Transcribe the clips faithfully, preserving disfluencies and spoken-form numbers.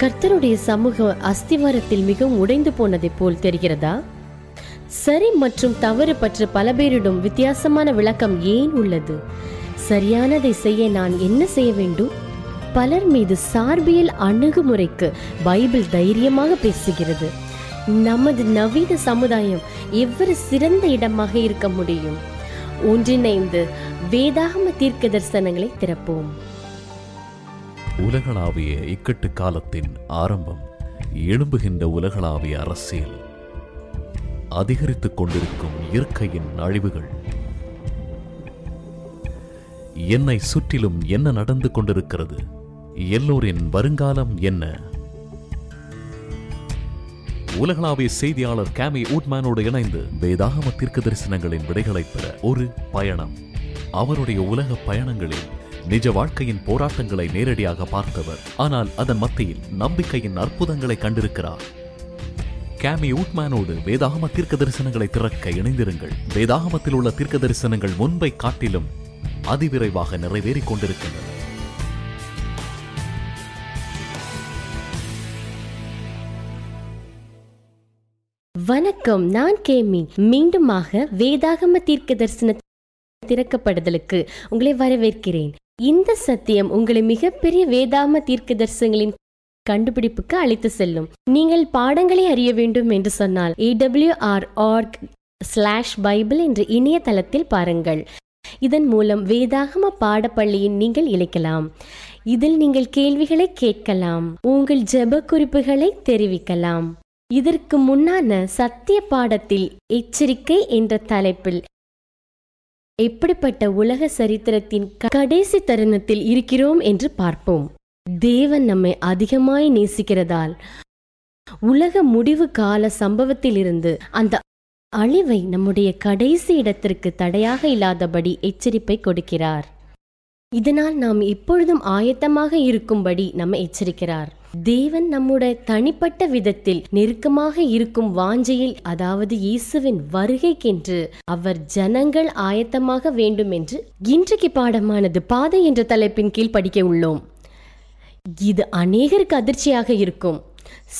கர்த்தருடைய சமூக அஸ்திவாரத்தில் மிகவும் உடைந்து போனதை போல் தெரிகிறதா? சரி மற்றும் தவறு பற்றி பல பேரிடம் வித்தியாசமான விளக்கம் ஏன் உள்ளது? சரியானதை செய்ய நான் என்ன செய்ய வேண்டும்? பலர் மீது சார்பியல் அணுகுமுறைக்கு பைபிள் தைரியமாக பேசுகிறது. நமது நவீன சமுதாயம் எவ்வளவு சிறந்த இடமாக இருக்க முடியும்? ஒன்றிணைந்து வேதாகம தீர்க்க தரிசனங்களை திறப்போம். உலகளாவிய இக்கட்டு காலத்தின் ஆரம்பம், எழும்புகின்ற உலகளாவிய அரசியல், அதிகரித்து கொண்டிருக்கும் இயற்கையின் அழிவுகள், என்னை சுற்றிலும் என்ன நடந்து கொண்டிருக்கிறது, எல்லோரின் வருங்காலம் என்ன? உலகளாவிய செய்தியாளர் கேமி ஊட்மேனோடு இணைந்து வேதாகம தீர்க்க தரிசனங்களின் விடைகளை பெற ஒரு பயணம். அவருடைய உலக பயணங்களில் நிஜ வாழ்க்கையின் போராட்டங்களை நேரடியாக பார்த்தவர், ஆனால் அதன் மத்தியில் நம்பிக்கையின் அற்புதங்களை கண்டிருக்கிறார். கேமி ஊட்மேனோடு வேதாகம தீர்க்க தரிசனங்களை திறக்க இணைந்திருங்கள். வேதாகமத்தில் உள்ள தீர்க்க தரிசனங்கள் முன்பை காட்டிலும் அதிவிரைவாக நிறைவேறிக் கொண்டிருக்கின்றன. வணக்கம், நான் கேமி. மீண்டுமாக வேதாகம தீர்க்க தரிசன திறக்கப்படுதலுக்கு உங்களை வரவேற்கிறேன். இந்த சத்தியம் உங்களை மிகப்பெரிய வேதாகம தீர்க்க தரிசனங்களின் கண்டுபிடிப்புக்கு அழைத்து செல்லும். நீங்கள் பாடங்களை அறிய வேண்டும் என்று சொன்னால் AWR dot org slash Bible என்ற இணையதளத்தில் பாருங்கள். இதன் மூலம் வேதாகம பாடப்பள்ளியின் நீங்கள் இணைக்கலாம். இதில் நீங்கள் கேள்விகளை கேட்கலாம், உங்கள் ஜெப குறிப்புகளை தெரிவிக்கலாம். இதற்கு முன்னான சத்திய பாடத்தில் எச்சரிக்கை என்ற தலைப்பில் எப்படிப்பட்ட உலக சரித்திரத்தின் கடைசி தருணத்தில் இருக்கிறோம் என்று பார்ப்போம். தேவன் நம்மை அதிகமாய் நேசிக்கிறதால் உலக முடிவு கால சம்பவத்திலிருந்து அந்த அழிவை நம்முடைய கடைசி இடத்திற்கு தடையாக இல்லாதபடி எச்சரிப்பை கொடுக்கிறார். இதனால் நாம் எப்பொழுதும் ஆயத்தமாக இருக்கும்படி நம்மை எச்சரிக்கிறார். தேவன் நம்முடைய தனிப்பட்ட விதத்தில் நெருக்கமாக இருக்கும் வாஞ்சையில், அதாவது இயேசுவின் வருகைக்கென்று அவர் ஜனங்கள் ஆயத்தமாக வேண்டும் என்று இன்றைக்கு பாடமானது பாதை என்ற தலைப்பின் கீழ் படிக்க உள்ளோம். இது அநேகருக்கு அதிர்ச்சியாக இருக்கும்.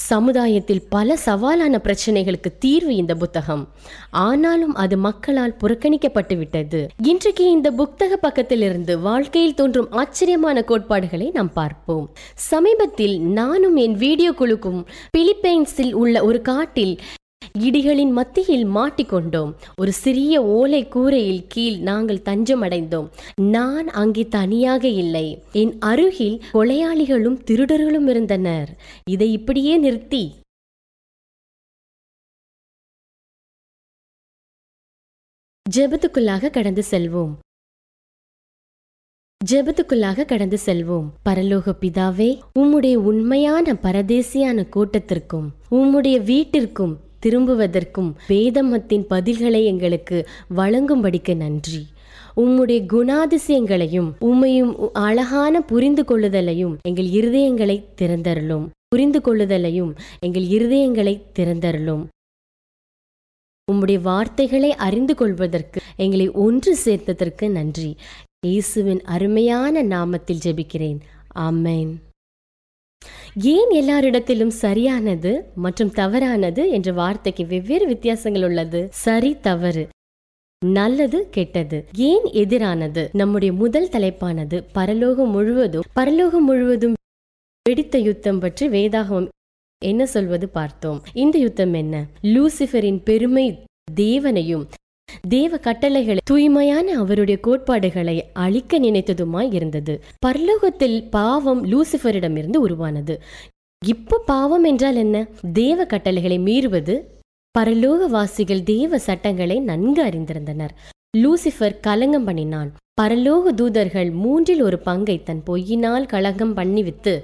சமுதாயத்தில் பல சவாலான பிரச்சனைகளுக்கு தீர்வு இந்த புத்தகம். ஆனாலும் அது மக்களால் புறக்கணிக்கப்பட்டு விட்டது. இன்றைக்கு இந்த புத்தக பக்கத்திலிருந்து வாழ்க்கையில் தோன்றும் ஆச்சரியமான கோட்பாடுகளை நாம் பார்ப்போம். சமீபத்தில் நானும் என் வீடியோ குழுக்கும் பிலிப்பைன்ஸில் உள்ள ஒரு காட்டில் இடிகளின் மத்தியில் மாட்டிக்கொண்டோம். ஒரு சிறிய ஓலை கூரையில் கீழ் நாங்கள் தஞ்சமடைந்தோம். நான் அங்கே தனியாக இல்லை. என் அருகில் கொலையாளிகளும் திருடர்களும் இருந்தனர். இதை இப்படியே நிறுத்தி ஜெபத்துக்குள்ளாக கடந்து செல்வோம். ஜெபத்துக்குள்ளாக கடந்து செல்வோம். பரலோக பிதாவே, உம்முடைய உண்மையான பரதேசியான கூட்டத்திற்கும் உம்முடைய வீட்டிற்கும் திரும்புவதற்கும் வேதமத்தின் பதில்களை எங்களுக்கு வழங்கும்படிக்கு நன்றி. உம்முடைய குணாதிசயங்களையும் உம்மையும் அழகான புரிந்து கொள்ளுதலையும் எங்கள் இருதயங்களை திறந்தருளும். புரிந்து கொள்ளுதலையும் எங்கள் இருதயங்களை திறந்தருளும். உம்முடைய வார்த்தைகளை அறிந்து கொள்வதற்கு எங்களை ஒன்று சேர்த்ததற்கு நன்றி. இயேசுவின் அருமையான நாமத்தில் ஜெபிக்கிறேன். ஆமென். ஏன் எல்லாரிடத்திலும் சரியானது மற்றும் தவறானது என்ற வார்த்தைக்கு வெவ்வேறு வித்தியாசங்கள் உள்ளது? சரி, தவறு, நல்லது, கெட்டது, ஏன் எதிரானது? நம்முடைய முதல் தலைப்பானது பரலோகம் முழுவதும் பரலோகம் முழுவதும் வெடித்த யுத்தம் பற்றி வேதாகமம் என்ன சொல்வது பார்த்தோம். இந்த யுத்தம் என்ன? லூசிஃபரின் பெருமை தேவனையும் தேவ கட்டளைகளை தூய்மையான அவருடைய கோட்பாடுகளை அழிக்க நினைத்ததுமாய் இருந்தது. பரலோகத்தில் பாவம் லூசிஃபரிடமிருந்து உருவானது. இப்போ பாவம் என்றால் என்ன? தேவ கட்டளைகளை மீறுவது. பரலோகவாசிகள் தேவ சட்டங்களை நன்கு அறிந்திருந்தனர். லூசிஃபர் கலங்கம் பண்ணினான். பரலோக தூதர்கள் மூன்றில் ஒரு பங்கை தன் பொய்யினால் கலங்கம் பண்ணிவித்து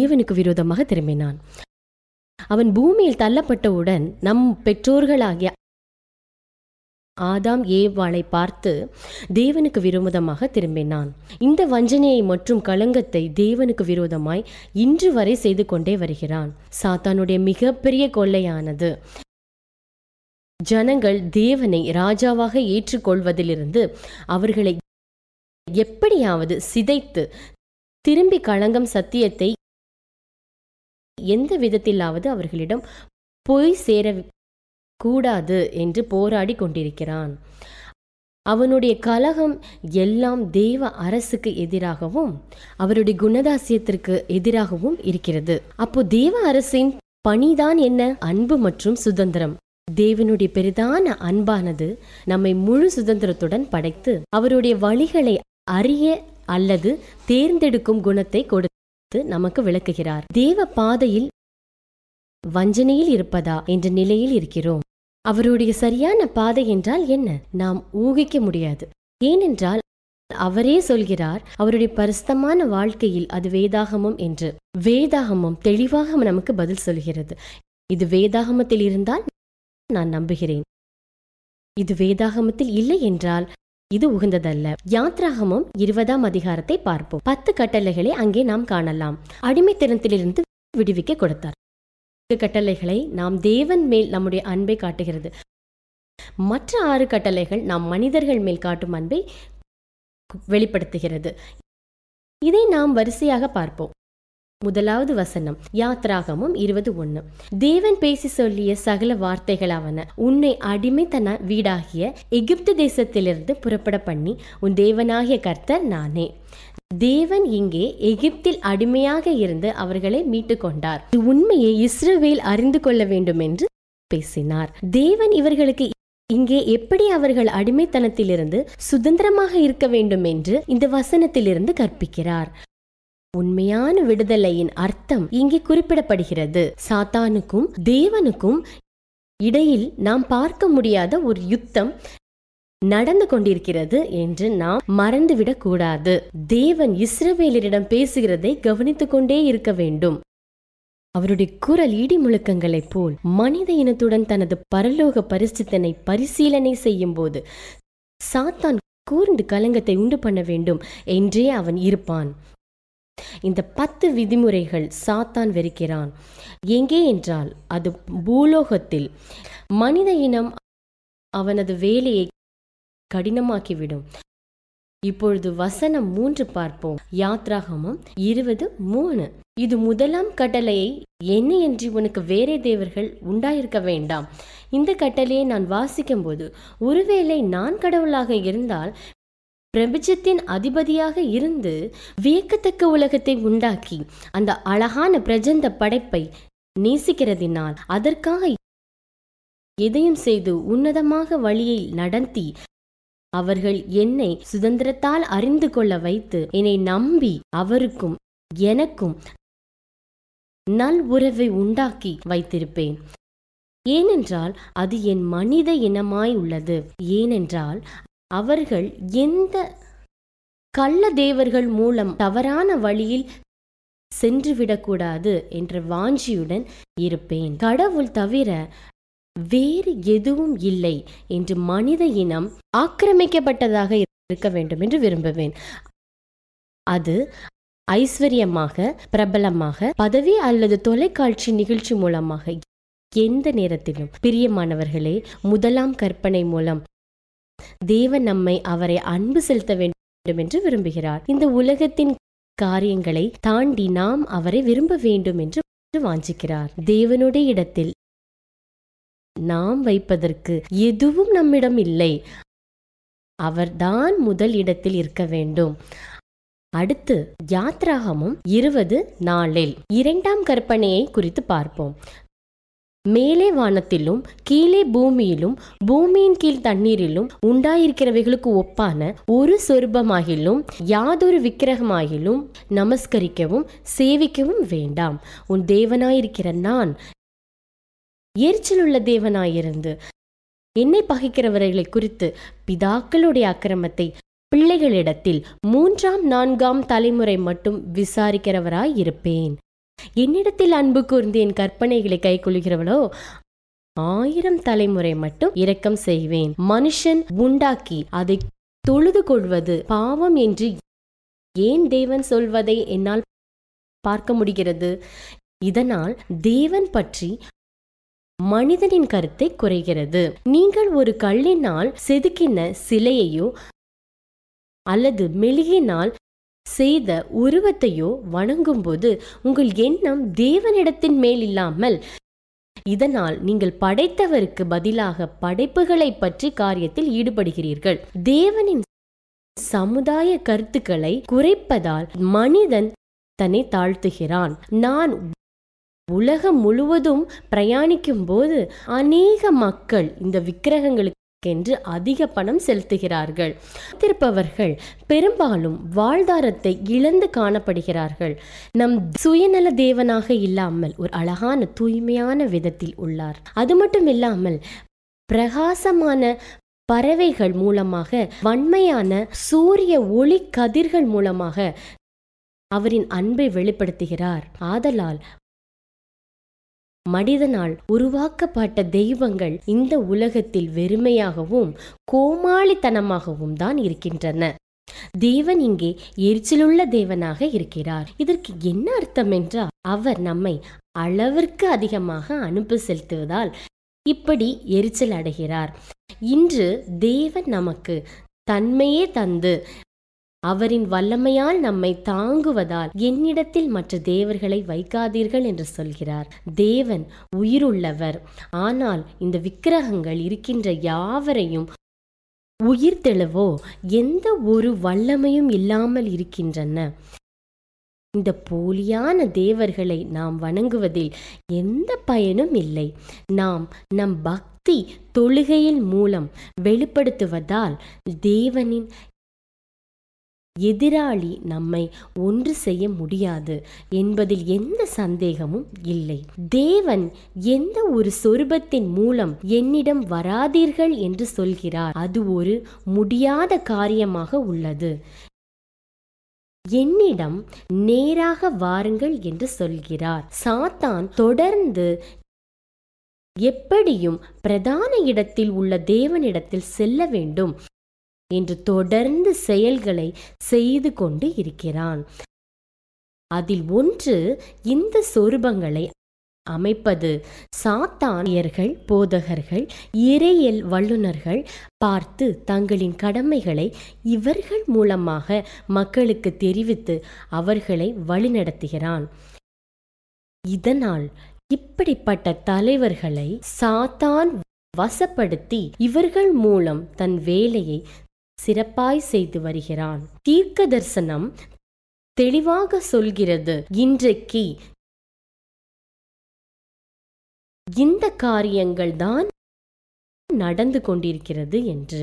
தேவனுக்கு விரோதமாக திரும்பினான். அவன் பூமியில் தள்ளப்பட்டவுடன் நம் பெற்றோர்களாகிய ஆதாம் ஏவாளை பார்த்து தேவனுக்கு விரோதமாக திரும்பினான். இந்த வஞ்சனையை மற்றும் களங்கத்தை தேவனுக்கு விரோதமாய் இன்று வரை செய்து கொண்டே வருகிறான். சாத்தானுடைய மிகப்பெரிய கொள்ளையானது ஜனங்கள் தேவனை ராஜாவாக ஏற்றுக்கொள்வதிலிருந்து அவர்களை எப்படியாவது சிதைத்து திரும்பி களங்கம் சத்தியத்தை எந்த விதத்திலாவது அவர்களிடம் போய் சேரக்கூடாது என்று போராடி கொண்டிருக்கிறான். அவனுடைய கலகம் எல்லாம் தேவ அரசுக்கு எதிராகவும் அவருடைய குணதாசியத்திற்கு எதிராகவும் இருக்கிறது. அப்போ தேவ அரசின் பணிதான் என்ன? அன்பு மற்றும் சுதந்திரம். தேவனுடைய பெரிதான அன்பானது நம்மை முழு சுதந்திரத்துடன் படைத்து அவருடைய வழிகளை அறிய அல்லது தேர்ந்தெடுக்கும் குணத்தை கொடுத்து நமக்கு விளக்குகிறார். தேவ பாதையில் வஞ்சனையில் இருப்பதா என்ற நிலையில் இருக்கிறோம். அவருடைய சரியான பாதை என்றால் என்ன? நாம் ஊகிக்க முடியாது. ஏனென்றால் அவரே சொல்கிறார் அவருடைய பரிசுத்தமான வாழ்க்கையில், அது வேதாகமம் என்று. வேதாகமம் தெளிவாக நமக்கு பதில் சொல்கிறது. இது வேதாகமத்தில் இருந்தால் நான் நம்புகிறேன், இது வேதாகமத்தில் இல்லை என்றால் இது உகந்ததல்ல. யாத்ராகமம் இருபதாம் அதிகாரத்தை பார்ப்போம். பத்து கட்டளைகளை அங்கே நாம் காணலாம். அடிமைத்தனத்திலிருந்து விடுவிக்க கொடுத்தார். கட்டளைகளை நாம் தேவன் மேல் நம்முடைய அன்பை காட்டுகிறது. மற்ற ஆறு கட்டளைகள் நாம் மனிதர்கள் மேல் காட்டும் அன்பை வெளிப்படுத்துகிறது. இதை நாம் வரிசையாக பார்ப்போம். முதலாவது வசனம் யாத்ராகமம் இருபது ஒன்று, தேவன் பேசி சொல்லிய சகல வார்த்தைகளாவன. உன்னை அடிமைத்தன வீடாகிய எகிப்து தேசத்திலிருந்து புறப்பட பண்ணி உன் தேவனாகிய கர்த்தர் நானே. தேவன் இங்கே எகிப்தில் அடிமையாக இருந்து அவர்களை மீட்டு கொண்டார். உண்மையை இஸ்ரவேல் அறிந்து கொள்ள வேண்டும் என்று பேசினார் தேவன். இவர்களுக்கு இங்கே எப்படி அவர்கள் அடிமைத்தனத்திலிருந்து சுதந்திரமாக இருக்க வேண்டும் என்று இந்த வசனத்திலிருந்து கற்பிக்கிறார். உண்மையான விடுதலையின் அர்த்தம் இங்கே குறிப்பிடப்படுகிறது. சாத்தானுக்கும் தேவனுக்கும் இடையில் நாம் பார்க்க முடியாத ஒரு யுத்தம் நடந்து கொண்டிருக்கிறது என்று நாம் மறந்துவிடக் கூடாது. தேவன் இஸ்ரவேலரிடம் பேசுகிறதை கவனித்துக் கொண்டே இருக்க வேண்டும். அவருடைய குரல் இடி முழக்கங்களைப் போல் மனித இனத்துடன் தனது பரலோக பரிசுத்தனை பரிசீலனை செய்யும் போது சாத்தான் கூர்ந்து கலங்கத்தை உண்டு பண்ண வேண்டும் என்றே அவன் இருப்பான். இந்த பத்து விதிமுறைகள் சாத்தான் வெறுக்கிறான். எங்கே என்றால் அது பூலோகத்தில். மனித இனம் அவனது வேலையை கடினமாக்கிவிடும். இப்பொழுது வசனம் மூன்று பார்ப்போம். யாத்ராகமம் இருபது மூன்று, இது முதலாம் கட்டளையை, என்ன என்று உனக்கு வேறே தேவர்கள் உண்டாயிருக்க வேண்டாம். இந்த கட்டளையை நான் வாசிக்கும் போது ஒருவேளை நான் கடவுளாக இருந்தால் பிரபஞ்சத்தின் அதிபதியாக இருந்து வியக்கத்தக்க உலகத்தை உண்டாக்கி அந்த அழகான பிரஜந்த படைப்பை நேசிக்கிறதினால் அதற்காக எதையும் செய்து உன்னதமாக வழியை நடத்தி அவர்கள் என்னை சுதந்திரத்தால் அறிந்து கொள்ள வைத்து என்னை நம்பி அவருக்கும் எனக்கும் நல் உறவை உண்டாக்கி வைத்திருப்பேன். ஏனென்றால் அது என் மனித இனமாய் உள்ளது. ஏனென்றால் அவர்கள் எந்த கள்ள தேவர்கள் மூலம் தவறான வழியில் சென்றுவிடக்கூடாது என்ற வாஞ்சியுடன் இருப்பேன். கடவுள் தவிர வேறு எதுவும் இல்லை என்று மனித இனம் ஆக்கிரமிக்கப்பட்டதாக இருக்க வேண்டும் என்று விரும்புவேன். அது ஐஸ்வர்யமாக, பிரபலமாக, பதவி அல்லது தொலைக்காட்சி நிகழ்ச்சி மூலமாக எந்த நேரத்திலும். பிரியமானவர்களே, முதலாம் கற்பனை மூலம் தேவன் நம்மை அவரை அன்பு செலுத்த வேண்டும் என்று விரும்புகிறார். இந்த உலகத்தின் காரியங்களை தாண்டி நாம் அவரை விரும்ப வேண்டும் என்று வாஞ்சிக்கிறார். தேவனுடைய இடத்தில் நாம் வைப்பதற்கு எதுவும் நம்மிடம் இல்லை. அவர்தான் முதல் இடத்தில் இருக்க வேண்டும். அடுத்து யாத்ராகமம் இருபது நாளில் இரண்டாம் கற்பனையை குறித்து பார்ப்போம். மேலே வானத்திலும் கீழே பூமியிலும் பூமியின் கீழ் தண்ணீரிலும் உண்டாயிருக்கிறவைகளுக்கு ஒப்பான ஒரு சொருபமாகிலும் யாதொரு விக்கிரகமாகிலும் நமஸ்கரிக்கவும் சேவிக்கவும் வேண்டாம். உன் தேவனாயிருக்கிற நான் எரிச்சலுள்ள தேவனாயிருந்து என்னை பகைக்கிறவர்களை குறித்து பிதாக்களுடைய அக்கிரமத்தை பிள்ளைகளிடத்தில் மூன்றாம் நான்காம் தலைமுறை மட்டும் விசாரிக்கிறவராயிருப்பேன். என்னிடத்தில் அன்பு கூர்ந்து என் கற்பனைகளை கை கொள்கிறவளோ ஆயிரம் தலைமுறை மட்டும் இரக்கம் செய்வேன். மனுஷன் உண்டாக்கி அதை தொழுது கொள்வது பாவம் என்று ஏன் தேவன் சொல்வதை என்னால் பார்க்க முடிகிறது. இதனால் தேவன் பற்றி மனிதனின் கருத்தை குறைகிறது. நீங்கள் ஒரு கல்லினால் செதுக்கின சிலையையோ அல்லது மெழுகினால் செய்த உருவத்தையோ வணங்கும்போது உங்கள் எண்ணம் தேவனிடத்தின் மேல் இல்லாமல், இதனால் நீங்கள் படைத்தவருக்கு பதிலாக படைப்புகளை பற்றி காரியத்தில் ஈடுபடுகிறீர்கள். தேவனின் சமுதாய கருத்துக்களை குறைப்பதால் மனிதன் தன்னை தாழ்த்துகிறான். நான் உலகம் முழுவதும் பிரயாணிக்கும் போது அநேக மக்கள் இந்த விக்கிரகங்களுக்கு என்று அதிக பணம் செலுத்துகிறார்கள். திருப்பவர்கள் பெரும்பாலும் வாழ்தாரத்தை இழந்து காணப்படுகிறார்கள். நம் சுயநல தேவனாக இல்லாமல் ஒரு அழகான தூய்மையான விதத்தில் உள்ளார். அது மட்டும் இல்லாமல் பிரகாசமான பறவைகள் மூலமாக, வன்மையான சூரிய ஒளி கதிர்கள் மூலமாக அவரின் அன்பை வெளிப்படுத்துகிறார். ஆதலால் மனிதனால் உருவாக்கப்பட்ட தெய்வங்கள் இந்த உலகத்தில் வெறுமையாகவும் கோமாளித்தனமாகவும் தான் இருக்கின்றன. தேவன் இங்கே எரிச்சலுள்ள தேவனாக இருக்கிறார். இதற்கு என்ன அர்த்தம் என்றால், அவர் நம்மை அளவிற்கு அதிகமாக அனுப்பு செலுத்துவதால் இப்படி எரிச்சல் அடைகிறார். இன்று தேவன் நமக்கு தன்மையே தந்து அவரின் வல்லமையால் நம்மை தாங்குவதால், என்னிடத்தில் மற்ற தேவர்களை வைக்காதீர்கள் என்று சொல்கிறார். தேவன் உயிருள்ளவர். ஆனால் இந்த விக்கிரகங்கள் இருக்கின்ற யாவரையும் உயிர்த்தெழுவோ எந்த ஒரு வல்லமையும் இல்லாமல் இருக்கின்றன. இந்த போலியான தேவர்களை நாம் வணங்குவதில் எந்த பயனும் இல்லை. நாம் நம் பக்தி தொழுகையின் மூலம் வெளிப்படுத்துவதால் தேவனின் எதிராளி நம்மை ஒன்று செய்ய முடியாது என்பதில் எந்த சந்தேகமும் இல்லை. தேவன் எந்த ஒரு சொரூபத்தின் மூலம் என்னிடம் வராதீர்கள் என்று சொல்கிறார். அது ஒரு முடியாத காரியமாக உள்ளது. என்னிடம் நேராக வாருங்கள் என்று சொல்கிறார். சாத்தான் தொடர்ந்து எப்படியும் பிரதான இடத்தில் உள்ள தேவனிடத்தில் செல்ல வேண்டும் என்று தொடர்ந்து செயல்களை செய்து கொண்டு இருக்கிறான். அதில் ஒன்று இந்த சொரூபங்களை அமைப்பது. சாத்தானியர்கள், போதகர்கள், இறையியல் வல்லுநர்கள் பார்த்து தங்களின் கடமைகளை இவர்கள் மூலமாக மக்களுக்கு தெரிவித்து அவர்களை வழிநடத்துகிறான். இதனால் இப்படிப்பட்ட தலைவர்களை சாத்தான் வசப்படுத்தி இவர்கள் மூலம் தன் வேலையை சிறப்பாய் செய்து வருகிறான். தீர்க்க தரிசனம் தெளிவாக சொல்கிறது, இன்றைக்கு இந்த காரியங்கள் தான் நடந்து கொண்டிருக்கிறது என்று.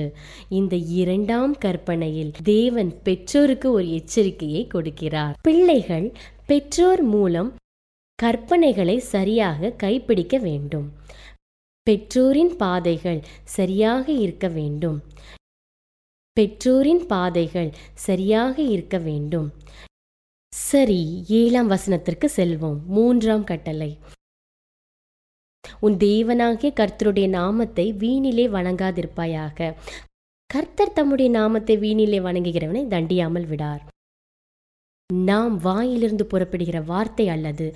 இந்த இரண்டாம் கற்பனையில் தேவன் பெற்றோருக்கு ஒரு எச்சரிக்கையை கொடுக்கிறார். பிள்ளைகள் பெற்றோர் மூலம் கற்பனைகளை சரியாக கைப்பிடிக்க வேண்டும். பெற்றோரின் பாதைகள் சரியாக இருக்க வேண்டும். பெற்றோரின் பாதைகள் சரியாக இருக்க வேண்டும். சரி, ஏழாம் வசனத்திற்கு செல்வோம். மூன்றாம் கட்டளை, உன் தேவனாகிய கர்த்தருடைய நாமத்தை வீணிலே வணங்காதிருப்பாயாக. கர்த்தர் தம்முடைய நாமத்தை வீணிலே வணங்குகிறவனை தண்டியாமல் விடார். நாம் வாயிலிருந்து புறப்படுகிற வார்த்தை அல்லது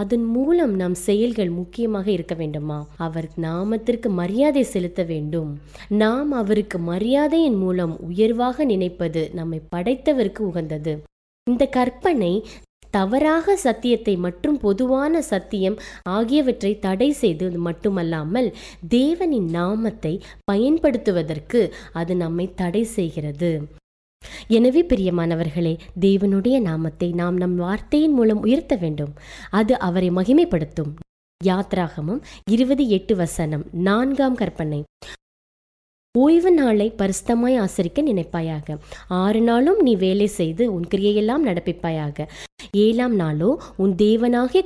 அதன் மூலம் நம் செயல்கள் முக்கியமாக இருக்க வேண்டுமா? அவர் நாமத்திற்கு மரியாதை செலுத்த வேண்டும். நாம் அவருக்கு மரியாதையின் மூலம் உயர்வாக நினைப்பது நம்மை படைத்தவருக்கு உகந்தது. இந்த கற்பனை தவறாக சத்தியத்தை மற்றும் பொதுவான சத்தியம் ஆகியவற்றை தடை செய்து மட்டுமல்லாமல் தேவனின் நாமத்தை பயன்படுத்துவதற்கு அது நம்மை தடை செய்கிறது. எனவே பிரியமானவர்களே, தேவனுடைய நாமத்தை நாம் நம் வார்த்தையின் மூலம் உயர்த்த வேண்டும். அது அவரை மகிமைப்படுத்தும். யாத்ராகமம் இருபது எட்டு வசனம். நான்காம் கற்பனை, ஓய்வு நாளை பரிசுத்தமாய் ஆசரிக்க நினைப்பாயாக. ஆறு நாளும் நீ வேலை செய்து உன் கிரியையெல்லாம் நடப்பிப்பாயாக. ஏழாம் நாளோ உன் தேவனாகிய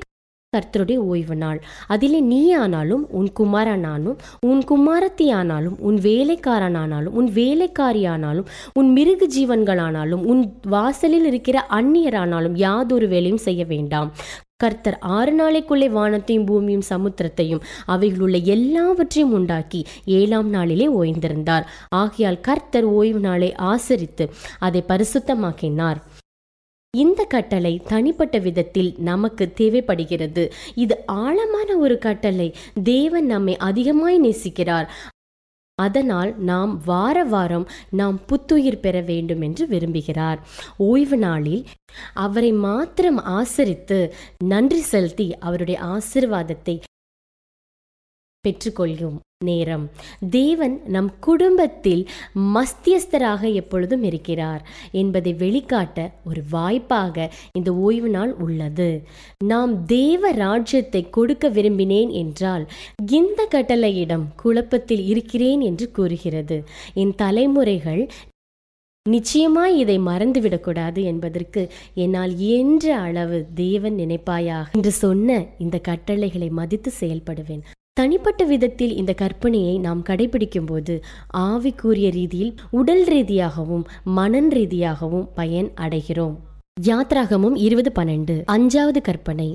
கர்த்தருடைய ஓய்வு நாள். அதிலே நீ ஆனாலும் உன் குமாரனானும் உன் குமாரத்தி ஆனாலும் உன் வேலைக்காரனானாலும் உன் வேலைக்காரியானாலும் உன் மிருக ஜீவன்களானாலும் உன் வாசலில் இருக்கிற அந்நியரானாலும் யாதொரு வேலையும் செய்ய வேண்டாம். கர்த்தர் ஆறு நாளைக்குள்ளே வானத்தையும் பூமியும் சமுத்திரத்தையும் அவைகளுள்ள எல்லாவற்றையும் உண்டாக்கி ஏழாம் நாளிலே ஓய்ந்திருந்தார். ஆகையால் கர்த்தர் ஓய்வு நாளை ஆசரித்து அதை பரிசுத்தமாக்கினார். இந்த கட்டளை தனிப்பட்ட விதத்தில் நமக்கு தேவைப்படுகிறது. இது ஆழமான ஒரு கட்டளை. தேவன் நம்மை அதிகமாய் நேசிக்கிறார். அதனால் நாம் வார வாரம் நாம் புத்துயிர் பெற வேண்டும் என்று விரும்புகிறார். ஓய்வு நாளில் அவரை மாத்திரம் ஆசரித்து நன்றி செலுத்தி அவருடைய ஆசீர்வாதத்தை பெற்றுக்கொள்ளும் நேரம். தேவன் நம் குடும்பத்தில் மத்தியஸ்தராக எப்பொழுதும் இருக்கிறார் என்பதை வெளிக்காட்ட ஒரு வாய்ப்பாக இந்த ஓய்வு நாள் உள்ளது. நாம் தேவ ராஜ்யத்தை கொடுக்க விரும்பினேன் என்றால் இந்த கட்டளையிடம் குழப்பத்தில் இருக்கிறேன் என்று கூறுகிறது. என் தலைமுறைகள் நிச்சயமாய் இதை மறந்துவிடக்கூடாது என்பதற்கு என்னால் என்ற அளவு தேவன் நினைப்பாயாக என்று சொன்ன இந்த கட்டளைகளை மதித்து செயல்படுவேன். தனிப்பட்ட விதத்தில் இந்த கற்பனையை நாம் கடைபிடிக்கும் போது ஆவிக்குரிய ரீதியில் உடல் ரீதியாகவும் மனன் ரீதியாகவும் பயன் அடைகிறோம். யாத்ராகமும் இருபது பன்னெண்டு அஞ்சாவது கற்பனை.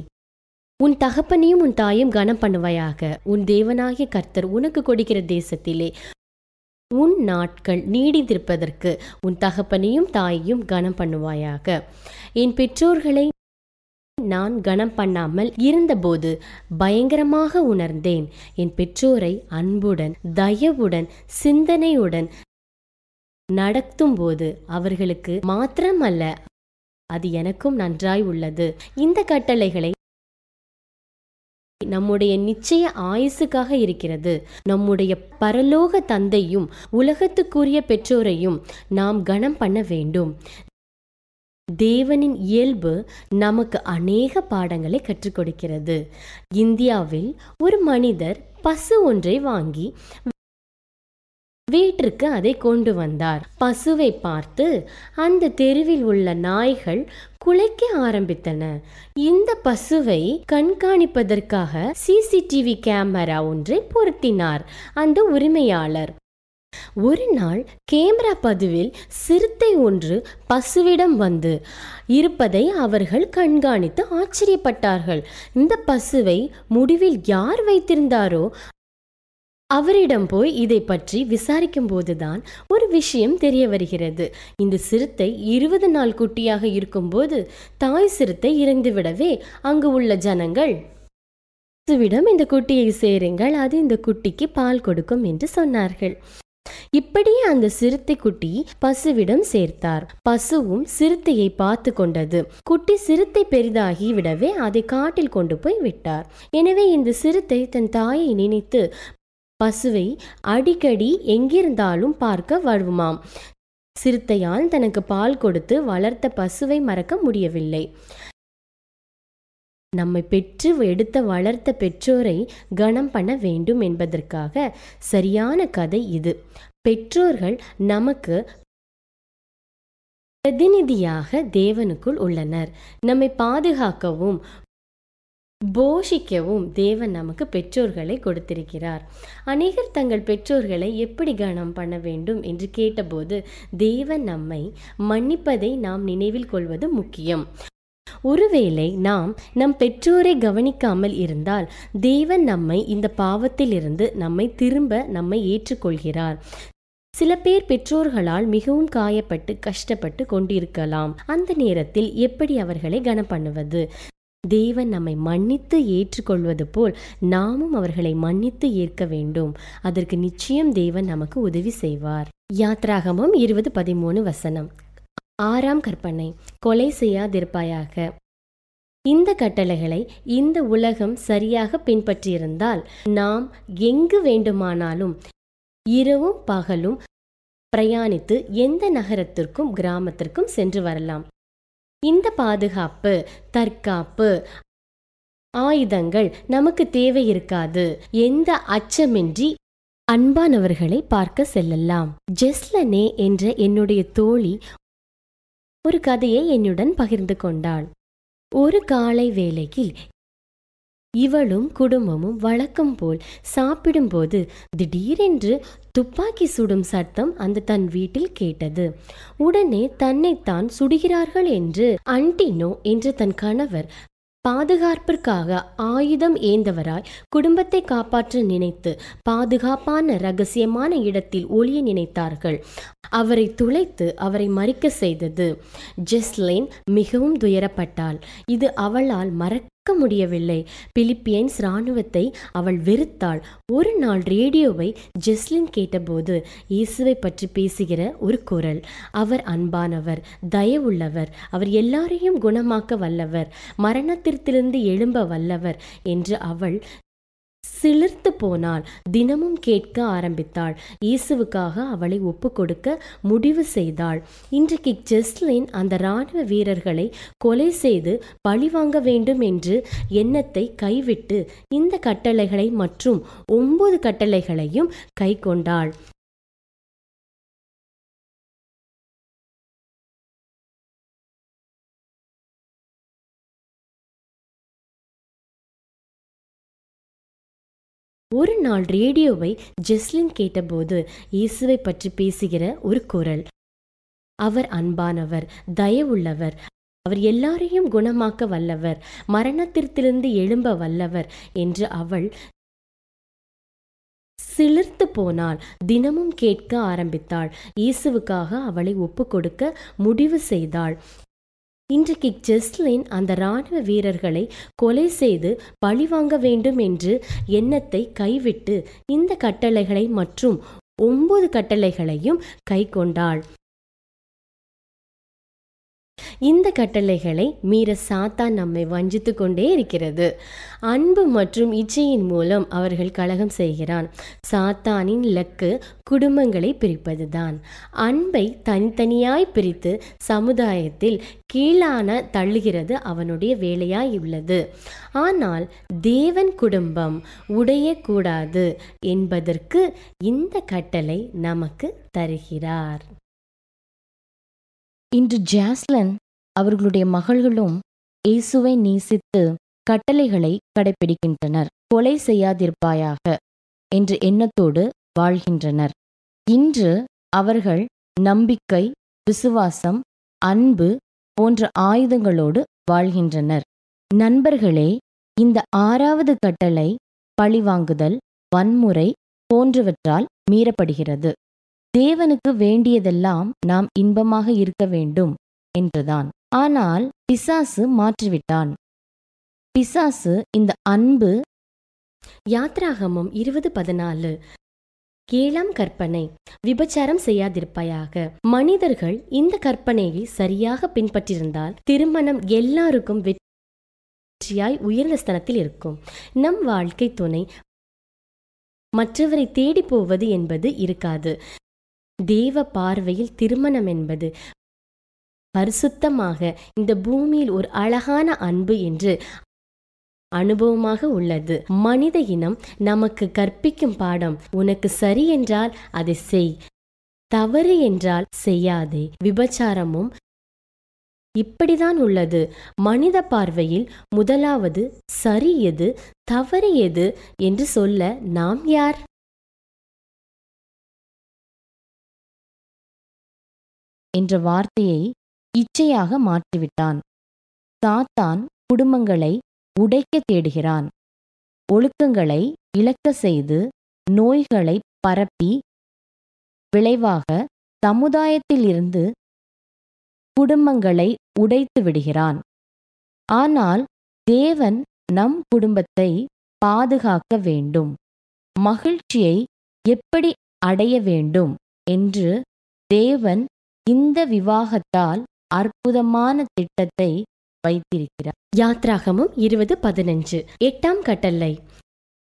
உன் தகப்பனையும் உன் தாயும் கனம் பண்ணுவையாக. உன் தேவனாகிய கர்த்தர் உனக்கு கொடுக்கிற தேசத்திலே உன் நாட்கள் நீடித்திருப்பதற்கு உன் தகப்பனையும் தாயையும் கனம் பண்ணுவாயாக. என் பெற்றோர்களை நான் கனம் பண்ணாமல் இருந்தபோது பயங்கரமாக உணர்ந்தேன். என் பெற்றோரை அன்புடன் தயவுடன் சிந்தனையுடன் நடத்தும் போது அவர்களுக்கு மாத்திரமல்ல அது எனக்கும் நன்றாய் உள்ளது. இந்த கட்டளைகளை நம்முடைய நிச்சய ஆயுசுக்காக இருக்கிறது. நம்முடைய பரலோக தந்தையும் உலகத்துக்குரிய பெற்றோரையும் நாம் கனம் பண்ண வேண்டும். தேவனின் இயல்பு நமக்கு அநேக பாடங்களை கற்றுக் கொடுக்கிறது. இந்தியாவில் ஒரு மனிதர் பசு ஒன்றை வாங்கி வீட்டிற்கு அதை கொண்டு வந்தார். பசுவை பார்த்து அந்த தெருவில் உள்ள நாய்கள் குலைக்க ஆரம்பித்தன. இந்த பசுவை கண்காணிப்பதற்காக சிசிடிவி கேமரா ஒன்றை பொருத்தினார் அந்த உரிமையாளர். ஒரு நாள் கேமரா பதிவில் சிறுத்தை ஒன்று பசுவிடம் வந்து இருப்பதை அவர்கள் கண்காணித்து ஆச்சரியப்பட்டார்கள். இந்த பசுவை முடிவில் யார் வைத்திருந்தாரோ அவரிடம் போய் இதை பற்றி விசாரிக்கும் போதுதான் ஒரு விஷயம் தெரிய வருகிறது. இந்த சிறுத்தை இருபது நாள் குட்டியாக இருக்கும்போது தாய் சிறுத்தை இறந்துவிடவே அங்கு உள்ள ஜனங்கள் பசுவிடம் இந்த குட்டியை சேருங்கள், அது இந்த குட்டிக்கு பால் கொடுக்கும் என்று சொன்னார்கள். இப்படியே அந்த சிறுத்தை குட்டி பசுவிடம் சேர்த்தார். பசுவும் சிறுத்தையை பார்த்து கொண்டது. குட்டி சிறுத்தை பெரிதாகி விடவே அதை காட்டில் கொண்டு போய் விட்டார். எனவே இந்த சிறுத்தை தன் தாயை நினைத்து பசுவை அடிக்கடி எங்கிருந்தாலும் பார்க்க வருமாம். சிறுத்தையால் தனக்கு பால் கொடுத்து வளர்த்த பசுவை மறக்க முடியவில்லை. நம்மை பெற்று எடுத்த வளர்த்த பெற்றோரை கனம் பண்ண வேண்டும் என்பதற்காக சரியான கதை இது. பெற்றோர்கள் நமக்கு பிரதிநிதியாக தேவனுக்குள் உள்ளனர். நம்மை பாதுகாக்கவும் போஷிக்கவும் தேவன் நமக்கு பெற்றோர்களை கொடுத்திருக்கிறார். அநேகர் தங்கள் பெற்றோர்களை எப்படி கனம் பண்ண வேண்டும் என்று கேட்டபோது தேவன் நம்மை மன்னிப்பதை நாம் நினைவில் கொள்வது முக்கியம். ஒருவேளை நாம் நம் பெற்றோரை கவனிக்காமல் இருந்தால் தேவன் நம்மை இந்த பாவத்திலிருந்து நம்மை திரும்ப நம்மை ஏற்றுக்கொள்கிறார். சில பேர் பெற்றோர்களால் மிகவும் காயப்பட்டு கஷ்டப்பட்டு கொண்டிருக்கலாம். அந்த நேரத்தில் எப்படி அவர்களை கனம் பண்ணுவது? தேவன் நம்மை மன்னித்து ஏற்றுக்கொள்வது போல் நாமும் அவர்களை மன்னித்து ஏற்க வேண்டும். அதற்கு நிச்சயம் தேவன் நமக்கு உதவி செய்வார். யாத்ராகமம் இருபது பதிமூணு வசனம் ஆறாம் கற்பனை. கொலை செய்யாதிருப்பாயாக. இந்த கட்டளைகளை இந்த உலகம் சரியாக பின்பற்றியிருந்தால் நாம் எங்கு வேண்டுமானாலும் இரவும் பகலும் பிரயாணித்து எந்த நகரத்திற்கும் கிராமத்திற்கும் சென்று வரலாம். இந்த பாதுகாப்பு தற்காப்பு ஆயுதங்கள் நமக்கு தேவை இருக்காது. எந்த அச்சமின்றி அன்பானவர்களை பார்க்க செல்லலாம். ஜெஸ்லனே என்ற என்னுடைய தோழி ஒரு கதையை என்னுடன் பகிர்ந்து கொண்டாள். ஒரு காலை வேளையில் இவளும் குடும்பமும் வழக்கம் போல் சாப்பிடும்போது திடீரென்று துப்பாக்கி சுடும் சத்தம் அந்த தன் வீட்டில் கேட்டது. உடனே தன்னைத்தான் சுடுகிறார்கள் என்று அன்டினோ என்ற தன் கணவர் பாதுகாப்பிற்காக ஆயுதம் ஏந்தவராய் குடும்பத்தை காப்பாற்ற நினைத்து பாதுகாப்பான இரகசியமான இடத்தில் ஒளிய நினைத்தார்கள். அவரை துளைத்து அவரை மறிக்க செய்தது. ஜெஸ்லைன் மிகவும் துயரப்பட்டாள். இது அவளால் மறக்க முடியவில்லை. பிலிப்பியன்ஸ் இராணுவத்தை அவள் வெறுத்தாள். ஒரு நாள் ரேடியோவை ஜெஸ்லின் கேட்டபோது இயேசுவை பற்றி பேசுகிற ஒரு குரல். அவர் அன்பானவர், தயவுள்ளவர், அவர் எல்லாரையும் குணமாக்க வல்லவர், மரணத்திலிருந்து எழும்ப வல்லவர் என்று அவள் சிலிர்த்து போனாள். தினமும் கேட்க ஆரம்பித்தாள். இயேசுவுக்காக அவளை ஒப்பு கொடுக்க முடிவு செய்தாள். இன்றைக்கு ஜெஸ்லின் அந்த இராணுவ வீரர்களை கொலை செய்து பழிவாங்க வேண்டும் என்று எண்ணத்தை கைவிட்டு இந்த கட்டளைகளை மற்றும் ஒன்பது கட்டளைகளையும் கை கொண்டாள். ஒரு நாள் ரேடியோவை ஜெஸ்லின் கேட்டபோது இயேசுவை பற்றி பேசுகிற ஒரு குரல். அவர் அன்பானவர், தயவுள்ளவர், அவர் எல்லாரையும் குணமாக்க வல்லவர், மரணத்திலிருந்து எழும்ப வல்லவர் என்று அவள் சிலிர்த்து போனாள். தினமும் கேட்க ஆரம்பித்தாள். இயேசுவுக்காக அவளை ஒப்பு கொடுக்க முடிவு செய்தாள். இன்றைக்கு ஜெஸ்லின் அந்த இராணுவ வீரர்களை கொலை செய்து பழிவாங்க வேண்டும் என்று எண்ணத்தை கைவிட்டு இந்த கட்டளைகளை மற்றும் ஒன்பது கட்டளைகளையும் கை கொண்டாள். இந்த கட்டளைகளை மீற சாத்தான் நம்மை வஞ்சித்து கொண்டே இருக்கிறது. அன்பு மற்றும் இச்சையின் மூலம் அவர்கள் கலகம் செய்கிறான். சாத்தானின் இலக்கு குடும்பங்களை பிரிப்பதுதான். அன்பை தனித்தனியாய் பிரித்து சமுதாயத்தில் கீழான தள்ளுகிறது அவனுடைய வேலையாய் உள்ளது. ஆனால் தேவன் குடும்பம் உடையக்கூடாது என்பதற்கு இந்த கட்டளை நமக்கு தருகிறார். இன்று ஜாஸ்லன் அவர்களுடைய மகள்களும் இயேசுவை நேசித்து கட்டளைகளை கடைபிடிக்கின்றனர். கொலை செய்யாதிருப்பாயாக என்ற எண்ணத்தோடு வாழ்கின்றனர். இன்று அவர்கள் நம்பிக்கை, விசுவாசம், அன்பு போன்ற ஆயுதங்களோடு வாழ்கின்றனர். நண்பர்களே, இந்த ஆறாவது கட்டளை பழிவாங்குதல், வன்முறை போன்றவற்றால் மீறப்படுகிறது. தேவனுக்கு வேண்டியதெல்லாம் நாம் இன்பமாக இருக்க வேண்டும் என்றுதான். ஆனால் பிசாசு மாற்றிவிட்டான். பிசாசு இந்த அன்பு. யாத்ராகமம் இருபது பதினாலு, ஏழாம் கற்பனை, விபச்சாரம் செய்யாதிருப்பாயாக. மனிதர்கள் இந்த கற்பனையை சரியாக பின்பற்றிருந்தால் திருமணம் எல்லாருக்கும் வெற்றியாய் உயர்ந்த ஸ்தலத்தில் இருக்கும். நம் வாழ்க்கை துணை மற்றவரை தேடி போவது என்பது இருக்காது. தேவ பார்வையில் திருமணம் என்பது பரிசுத்தமாக, இந்த பூமியில் ஒரு அழகான அன்பு என்று அனுபவமாக உள்ளது. மனித இனம் நமக்கு கற்பிக்கும் பாடம், உனக்கு சரி என்றால் அதை செய், தவறு என்றால் செய்யாதே. விபச்சாரமும் இப்படிதான் உள்ளது. மனித பார்வையில் முதலாவது சரி எது, தவறு எது என்று சொல்ல நாம் யார்? என்ற வார்த்தையை இச்சையாக மாற்றிவிட்டான். சாத்தான் குடும்பங்களை உடைக்க தேடுகிறான். ஒழுக்கங்களை இழக்க செய்து நோய்களை பரப்பி விளைவாக சமுதாயத்திலிருந்து குடும்பங்களை உடைத்து விடுகிறான். ஆனால் தேவன் நம் குடும்பத்தை பாதுகாக்க வேண்டும். மகிழ்ச்சியை எப்படி அடைய வேண்டும் என்று தேவன் இந்த விவாகத்தால் அற்புதமான திட்டத்தை வைத்திருக்கிறார். யாத்ராகமும் இருபது பதினஞ்சு, எட்டாம் கட்டளை,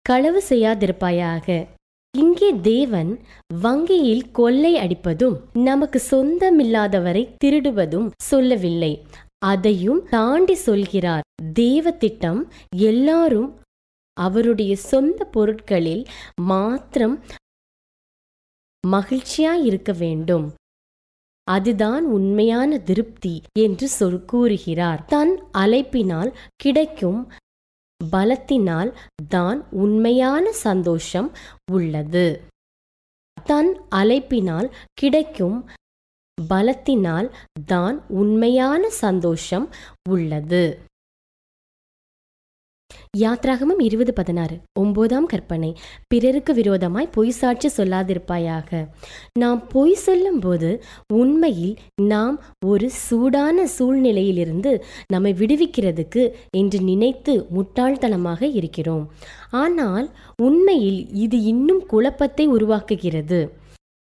களவு செய்யாதிருப்பாயாக. இங்கே தேவன் வங்கியில் கொள்ளை அடிப்பதும் நமக்கு சொந்தமில்லாதவரை திருடுவதும் சொல்லவில்லை. அதையும் தாண்டி சொல்கிறார். தேவ திட்டம் எல்லாரும் அவருடைய சொந்த பொருட்களில் மாத்திரம் மகிழ்ச்சியாய் இருக்க வேண்டும். அதுதான் உண்மையான திருப்தி என்று சொல் கூறுகிறார். தன் அழைப்பினால் கிடைக்கும் பலத்தினால் தான் உண்மையான சந்தோஷம் உள்ளது. தன் அழைப்பினால் கிடைக்கும் பலத்தினால் தான் உண்மையான சந்தோஷம் உள்ளது. யாத்ராகமம் இருபது பதினாறு. ஒன்பதாம் கற்பனை, பிறருக்கு விரோதமாய் பொய் சாட்சி சொல்லாதிருப்பாயாக. நாம் பொய் சொல்லும் போது உண்மையில் நாம் ஒரு சூடான சூழ்நிலையிலிருந்து நம்மை விடுவிக்கிறதுக்கு என்று நினைத்து முட்டாள்தனமாக இருக்கிறோம். ஆனால் உண்மையில் இது இன்னும் குழப்பத்தை உருவாக்குகிறது.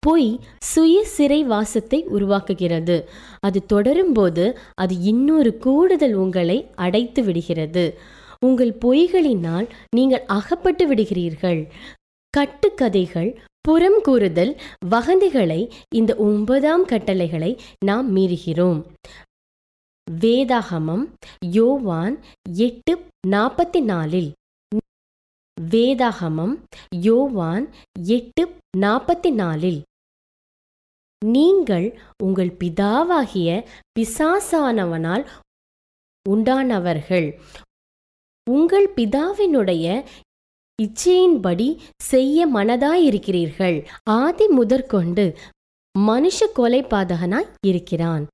பொய் சுய சிறைவாசத்தை உருவாக்குகிறது. அது தொடரும்போது அது இன்னொரு கூடுதல் உங்களை அடைத்து விடுகிறது. உங்கள் பொய்களினால் நீங்கள் அகப்பட்டு விடுகிறீர்கள். கட்டுக்கதைகள், புறம் கூறுதல், வதந்திகளை, இந்த ஒன்பதாம் கட்டளைகளை நாம் மீறுகிறோம். வேதாகமம் யோவான் எட்டு நாற்பத்தி நாலில் வேதாகமம் யோவான் எட்டு நாற்பத்தி நாலில் நீங்கள் உங்கள் பிதாவாகிய பிசாசானவனால் உண்டானவர்கள், உங்கள் பிதாவினுடைய இச்சையின்படி செய்ய மனதாயிருக்கிறீர்கள். ஆதி முதற்கொண்டு மனுஷ கொலைபாதகனாய் இருக்கிறான்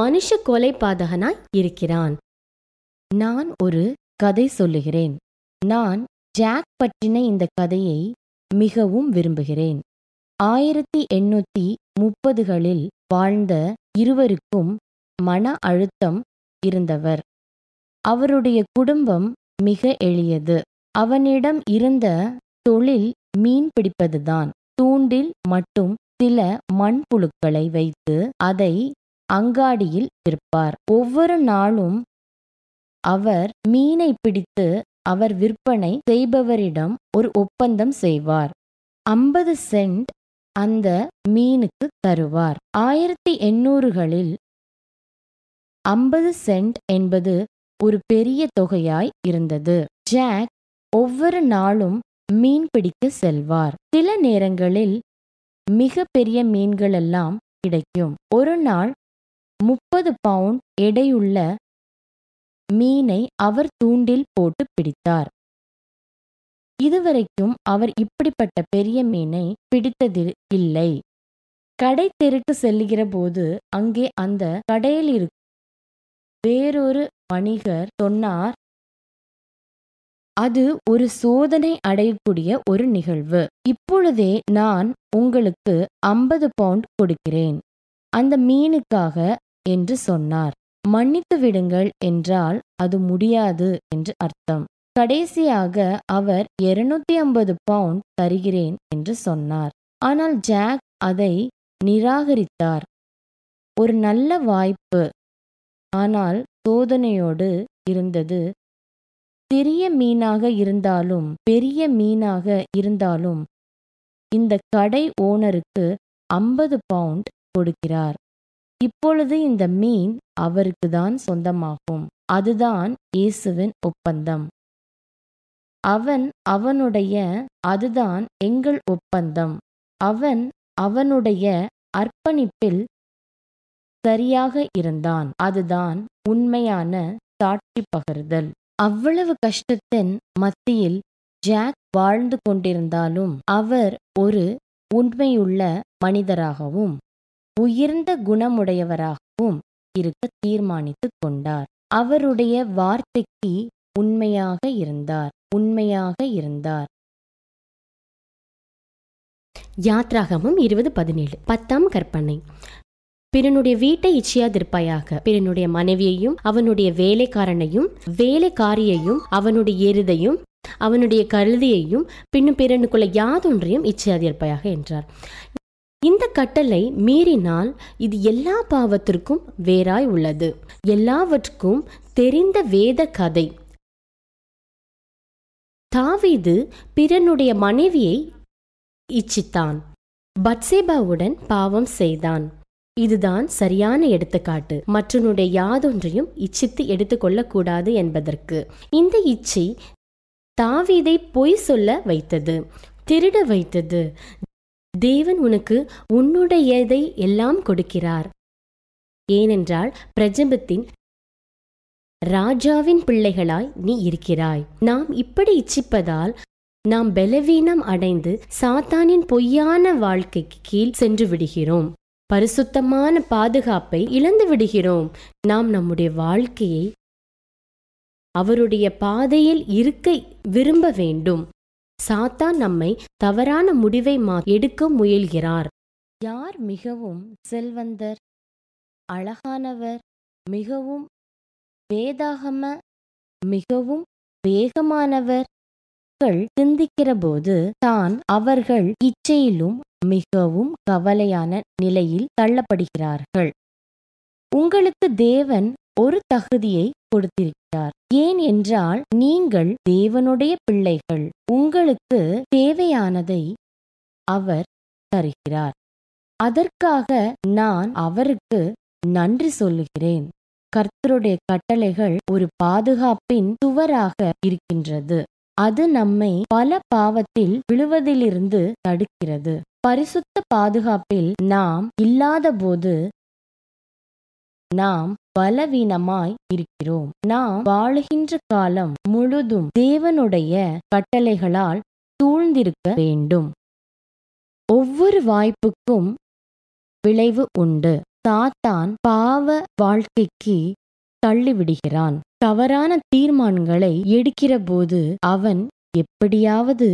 மனுஷ கொலைபாதகனாய் இருக்கிறான் நான் ஒரு கதை சொல்லுகிறேன். நான் ஜாக் பற்றின இந்த கதையை மிகவும் விரும்புகிறேன். ஆயிரத்தி எண்ணூற்றி முப்பதுகளில் வாழ்ந்த இருவருக்கும் மன அழுத்தம் இருந்தவர். அவருடைய குடும்பம் மிக எளியது. அவனிடம் இருந்த தொழில் மீன் பிடிப்பதுதான். தூண்டில் மட்டும் சில மண்புழுக்களை வைத்து அதை அங்காடியில் விற்பார். ஒவ்வொரு நாளும் அவர் மீனை பிடித்து அவர் விற்பனை செய்பவரிடம் ஒரு ஒப்பந்தம் செய்வார். ஐம்பது சென்ட் அந்த மீனுக்கு தருவார். ஆயிரத்தி எண்ணூறுகளில் ஐம்பது சென்ட் என்பது ஒரு பெரிய தொகையாய் இருந்தது. ஜாக் ஒவ்வொரு நாளும் மீன் பிடிக்க செல்வார். சில நேரங்களில் மிக பெரிய மீன்களெல்லாம் கிடைக்கும். ஒரு நாள் முப்பது பவுண்ட் எடையுள்ள மீனை அவர் தூண்டில் போட்டு பிடித்தார். இதுவரைக்கும் அவர் இப்படிப்பட்ட பெரிய மீனை பிடித்தது இல்லை. கடை தெருக்கு செல்லுகிற போது அங்கே அந்த கடையில் இருக்கும் வேறொரு வணிகர் சொன்னார், அது ஒரு சோதனை அடையக்கூடிய ஒரு நிகழ்வு. இப்பொழுதே நான் உங்களுக்கு ஐம்பது பவுண்ட் கொடுக்கிறேன் அந்த மீனுக்காக என்று சொன்னார். மன்னித்து விடுங்கள் என்றால் அது முடியாது என்று அர்த்தம். கடைசியாக அவர் இருநூத்தி ஐம்பது பவுண்ட் தருகிறேன் என்று சொன்னார். ஆனால் ஜாக் அதை நிராகரித்தார். ஒரு நல்ல வாய்ப்பு, ஆனால் சோதனையோடு இருந்தது. சிறிய மீனாக இருந்தாலும் பெரிய மீனாக இருந்தாலும் இந்த கடை ஓனருக்கு ஐம்பது பவுண்ட் கொடுக்கிறார். இப்பொழுது இந்த மீன் அவருக்கு தான் சொந்தமாகும். அதுதான் இயேசுவின் ஒப்பந்தம். அவன் அவனுடைய அதுதான் எங்கள் ஒப்பந்தம். அவன் அவனுடைய அர்ப்பணிப்பில் சரியாக இருந்தான். அதுதான் உண்மையான சாட்சி பகர்தல். அவ்வளவு கஷ்டத்தின் மத்தியில் ஜாக் வாழ்ந்து கொண்டிருந்தாலும் அவர் ஒரு உண்மையுள்ள மனிதராகவும் உயர்ந்த குணமுடையவராகவும் இருக்க தீர்மானித்து கொண்டார். அவருடைய வார்த்தைக்கு உண்மையாக இருந்தார் உண்மையாக இருந்தார் யாத்ராகமம் இருபது பதினேழு. பத்தாம் கற்பனை, பிறனுடைய வீட்டை இச்சையாதிருப்பாயாக. பிறனுடைய மனைவியையும் அவனுடைய வேலைக்காரனையும் வேலைக்காரியையும் அவனுடைய எருதையும் அவனுடைய கழுதையையும் பின்னும் பிறனுக்குள்ள யாதொன்றையும் இச்சையாதிருப்பாயாக என்றார். இந்த கட்டளை மீறினால் இது எல்லா பாவத்திற்கும் வேறாய் உள்ளது. எல்லாவற்றுக்கும் தெரிந்த வேத கதை. தாவீது பிறனுடைய மனைவியை இச்சித்தான், பத்சேபாவுடன் பாவம் செய்தான். இதுதான் சரியான எடுத்துக்காட்டு. மற்றனுடைய யாதொன்றையும் இச்சித்து எடுத்துக்கொள்ளக்கூடாது என்பதற்கு. இந்த இச்சை தாவீதை பொய் சொல்ல வைத்தது, திருட வைத்தது. தேவன் உனக்கு உன்னுடையதை எல்லாம் கொடுக்கிறார், ஏனென்றால் பிரஜபத்தின் ராஜாவின் பிள்ளைகளாய் நீ இருக்கிறாய். நாம் இப்படி இச்சிப்பதால் நாம் பலவீனம் அடைந்து சாத்தானின் பொய்யான வாழ்க்கைக்கு கீழ் சென்று விடுகிறோம். பரிசுத்தமான பாதுகாப்பை இழந்து விடுகிறோம். நாம் நம்முடைய வாழ்க்கையை அவருடைய பாதையில் இருக்க விரும்ப வேண்டும். சாத்தான் நம்மை தவறான முடிவை எடுக்க முயல்கிறார். யார் மிகவும் செல்வந்தர், அழகானவர், மிகவும் வேதாகம, மிகவும் வேகமானவர் சிந்திக்கிற போது தான் அவர்கள் இச்சையிலும் மிகவும் கவலையான நிலையில் தள்ளப்படுகிறார்கள். உங்களுக்கு தேவன் ஒரு தகுதியை கொடுத்திருக்கிறார். ஏன் என்றால் நீங்கள் தேவனுடைய பிள்ளைகள். உங்களுக்கு தேவையானதை அவர் தருகிறார். அதற்காக நான் அவருக்கு நன்றி சொல்லுகிறேன். கர்த்தருடைய கட்டளைகள் ஒரு பாதுகாப்பின் சுவராக இருக்கின்றது. அது நம்மை பல பாவத்தில் விழுவதிலிருந்து தடுக்கிறது. பரிசுத்த பாதுகாப்பில் நாம் இல்லாத போது நாம் பலவீனமாய் இருக்கிறோம். நாம் வாழுகின்ற காலம் முழுதும் தேவனுடைய கட்டளைகளால் சூழ்ந்திருக்க வேண்டும். ஒவ்வொரு வாய்ப்புக்கும் விளைவு உண்டு. சாத்தான் பாவ வாழ்க்கைக்கு தள்ளிவிடுகிறான். தவறான தீர்மானங்களை எடுக்கிற போது அவன் எப்படியாவது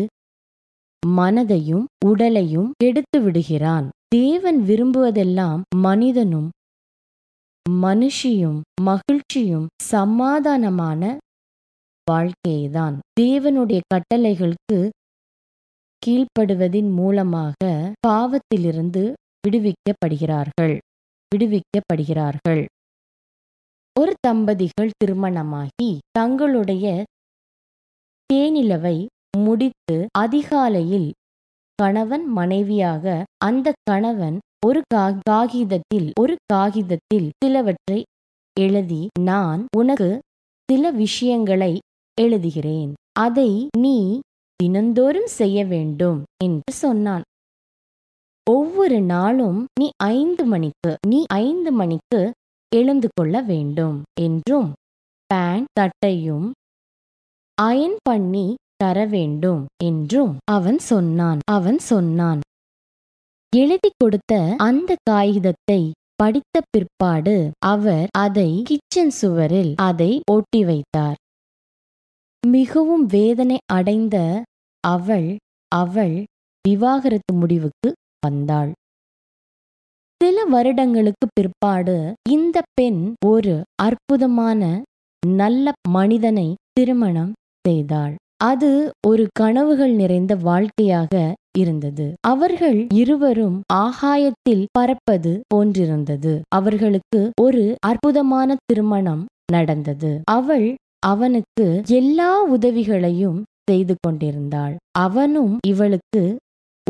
மனதையும் உடலையும் கெடுத்து விடுகிறான். தேவன் விரும்புவதெல்லாம் மனிதனும் மனுஷியும் மகிழ்ச்சியும் சமாதானமான வாழ்க்கையைதான். தேவனுடைய கட்டளைகளுக்கு கீழ்ப்படுவதின் மூலமாக பாவத்திலிருந்து விடுவிக்கப்படுகிறார்கள் விடுவிக்கப்படுகிறார்கள் ஒரு தம்பதிகள் திருமணமாகி தங்களுடைய தேனிலவை முடித்து அதிகாலையில் கணவன் மனைவியாக அந்த கணவன் ஒரு காகிதத்தில் ஒரு காகிதத்தில் சிலவற்றை எழுதி, நான் உனக்கு சில விஷயங்களை எழுதுகிறேன், அதை நீ தினந்தோறும் செய்ய வேண்டும் என்று சொன்னான். ஒவ்வொரு நாளும் நீ ஐந்து மணிக்கு நீ ஐந்து மணிக்கு எழுந்து கொள்ள வேண்டும் என்றும் பேண்ட் தட்டையும் அயன் பண்ணி தர வேண்டும் என்றும் அவன் சொன்னான் அவன் சொன்னான் எழுதி கொடுத்த அந்த காகிதத்தை படித்த பிற்பாடு அவர் அதை கிச்சன் சுவரில் அதை ஒட்டி வைத்தார். மிகவும் வேதனை அடைந்த அவள் அவள் விவாகரத்து முடிவுக்கு வந்தாள். சில வருடங்களுக்கு பிற்பாடு இந்த பெண் ஒரு அற்புதமான நல்ல மனிதனை திருமணம் செய்தாள். அது ஒரு கனவுகள் நிறைந்த வாழ்க்கையாக இருந்தது. அவர்கள் இருவரும் ஆகாயத்தில் பறப்பது போன்றிருந்தது. அவர்களுக்கு ஒரு அற்புதமான திருமணம் நடந்தது. அவள் அவனுக்கு எல்லா உதவிகளையும் செய்து கொண்டிருந்தாள். அவனும் இவளுக்கு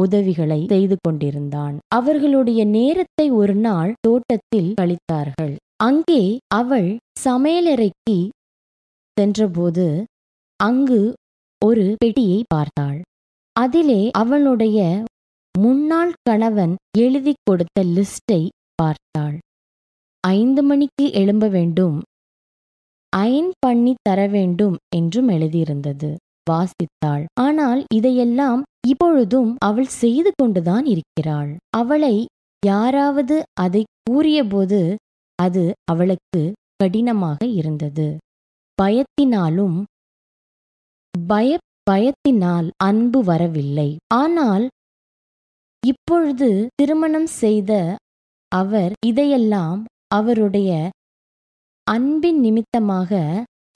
உதவிகளை செய்து கொண்டிருந்தான். அவர்களுடைய நேரத்தை ஒரு நாள் தோட்டத்தில் கழித்தார்கள். அங்கே அவள் சமையலறைக்கு சென்றபோது அங்கு ஒரு பெட்டியை பார்த்தாள். அதிலே அவனுடைய முன்னாள் கணவன் எழுதி கொடுத்த லிஸ்டை பார்த்தாள். ஐந்து மணிக்கு எழும்ப வேண்டும், அயன் பண்ணி தர வேண்டும் என்றும் எழுதியிருந்தது. வாசித்தாள். ஆனால் இதையெல்லாம் இப்பொழுதும் அவள் செய்து கொண்டுதான் இருக்கிறாள். அவளை யாராவது அதை கூறியபோது அது அவளுக்கு கடினமாக இருந்தது. பயத்தினாலும் பய பயத்தினால் அன்பு வரவில்லை. ஆனால் இப்பொழுது திருமணம் செய்த அவர் இதையெல்லாம் அவருடைய அன்பின் நிமித்தமாக